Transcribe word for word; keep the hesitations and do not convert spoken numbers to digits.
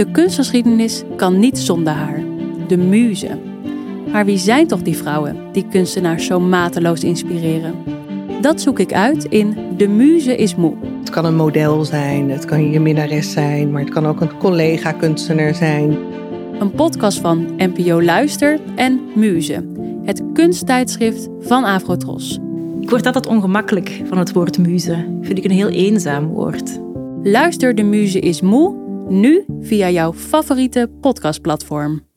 De kunstgeschiedenis kan niet zonder haar. De muze. Maar wie zijn toch die vrouwen die kunstenaars zo mateloos inspireren? Dat zoek ik uit in De Muze is Moe. Het kan een model zijn, het kan je minnares zijn, maar het kan ook een collega-kunstenaar zijn. Een podcast van N P O Luister en Muze. Het kunsttijdschrift van Avrotros. Ik word altijd ongemakkelijk van het woord muze. Vind ik een heel eenzaam woord. Luister De Muze is Moe, nu via jouw favoriete podcastplatform.